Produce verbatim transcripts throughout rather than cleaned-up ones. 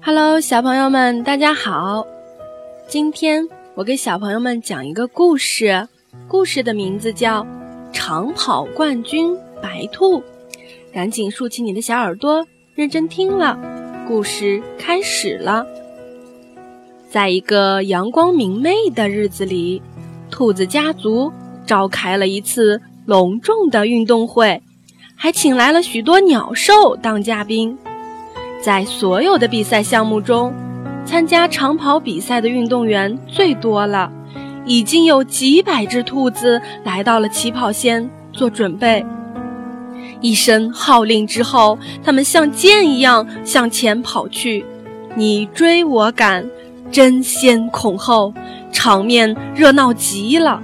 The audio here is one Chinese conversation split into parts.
Hello， 小朋友们，大家好！今天我给小朋友们讲一个故事，故事的名字叫《长跑冠军白兔》。赶紧竖起你的小耳朵，认真听了，故事开始了。在一个阳光明媚的日子里，兔子家族召开了一次隆重的运动会，还请来了许多鸟兽当嘉宾。在所有的比赛项目中，参加长跑比赛的运动员最多了，已经有几百只兔子来到了起跑线做准备。一声号令之后，它们像箭一样向前跑去，你追我赶，争先恐后，场面热闹极了。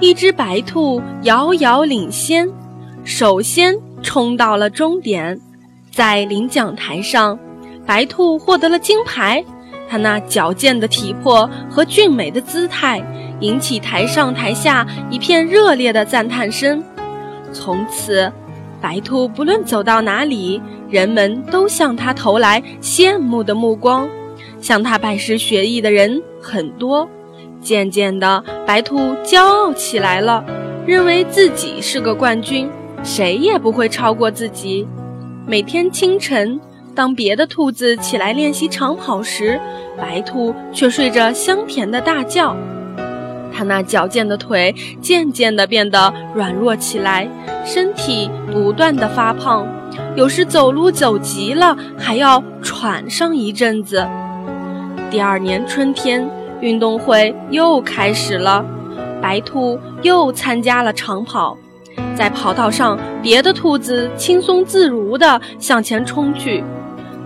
一只白兔遥遥领先，首先冲到了终点。在领奖台上，白兔获得了金牌，它那矫健的体魄和俊美的姿态引起台上台下一片热烈的赞叹声。从此，白兔不论走到哪里，人们都向它投来羡慕的目光，向它拜师学艺的人很多。渐渐的，白兔骄傲起来了，认为自己是个冠军，谁也不会超过自己。每天清晨，当别的兔子起来练习长跑时，白兔却睡着香甜的大觉。它那矫健的腿渐渐地变得软弱起来，身体不断地发胖，有时走路走急了还要喘上一阵子。第二年春天，运动会又开始了，白兔又参加了长跑。在跑道上，别的兔子轻松自如地向前冲去，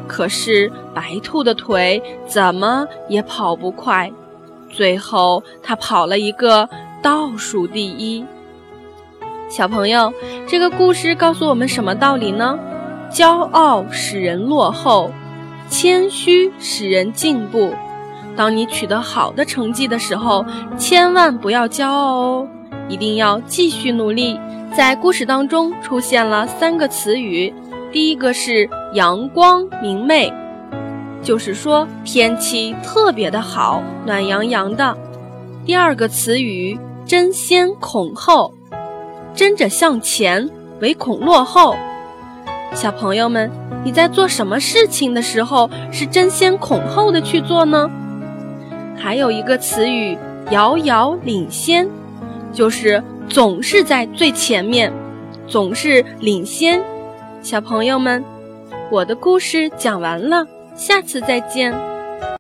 可是白兔的腿怎么也跑不快，最后它跑了一个倒数第一。小朋友，这个故事告诉我们什么道理呢？骄傲使人落后，谦虚使人进步。当你取得好的成绩的时候，千万不要骄傲哦，一定要继续努力。在故事当中出现了三个词语，第一个是阳光明媚，就是说天气特别的好，暖洋洋的。第二个词语争先恐后，争着向前，唯恐落后。小朋友们，你在做什么事情的时候是争先恐后的去做呢？还有一个词语遥遥领先，就是总是在最前面，总是领先。小朋友们，我的故事讲完了，下次再见。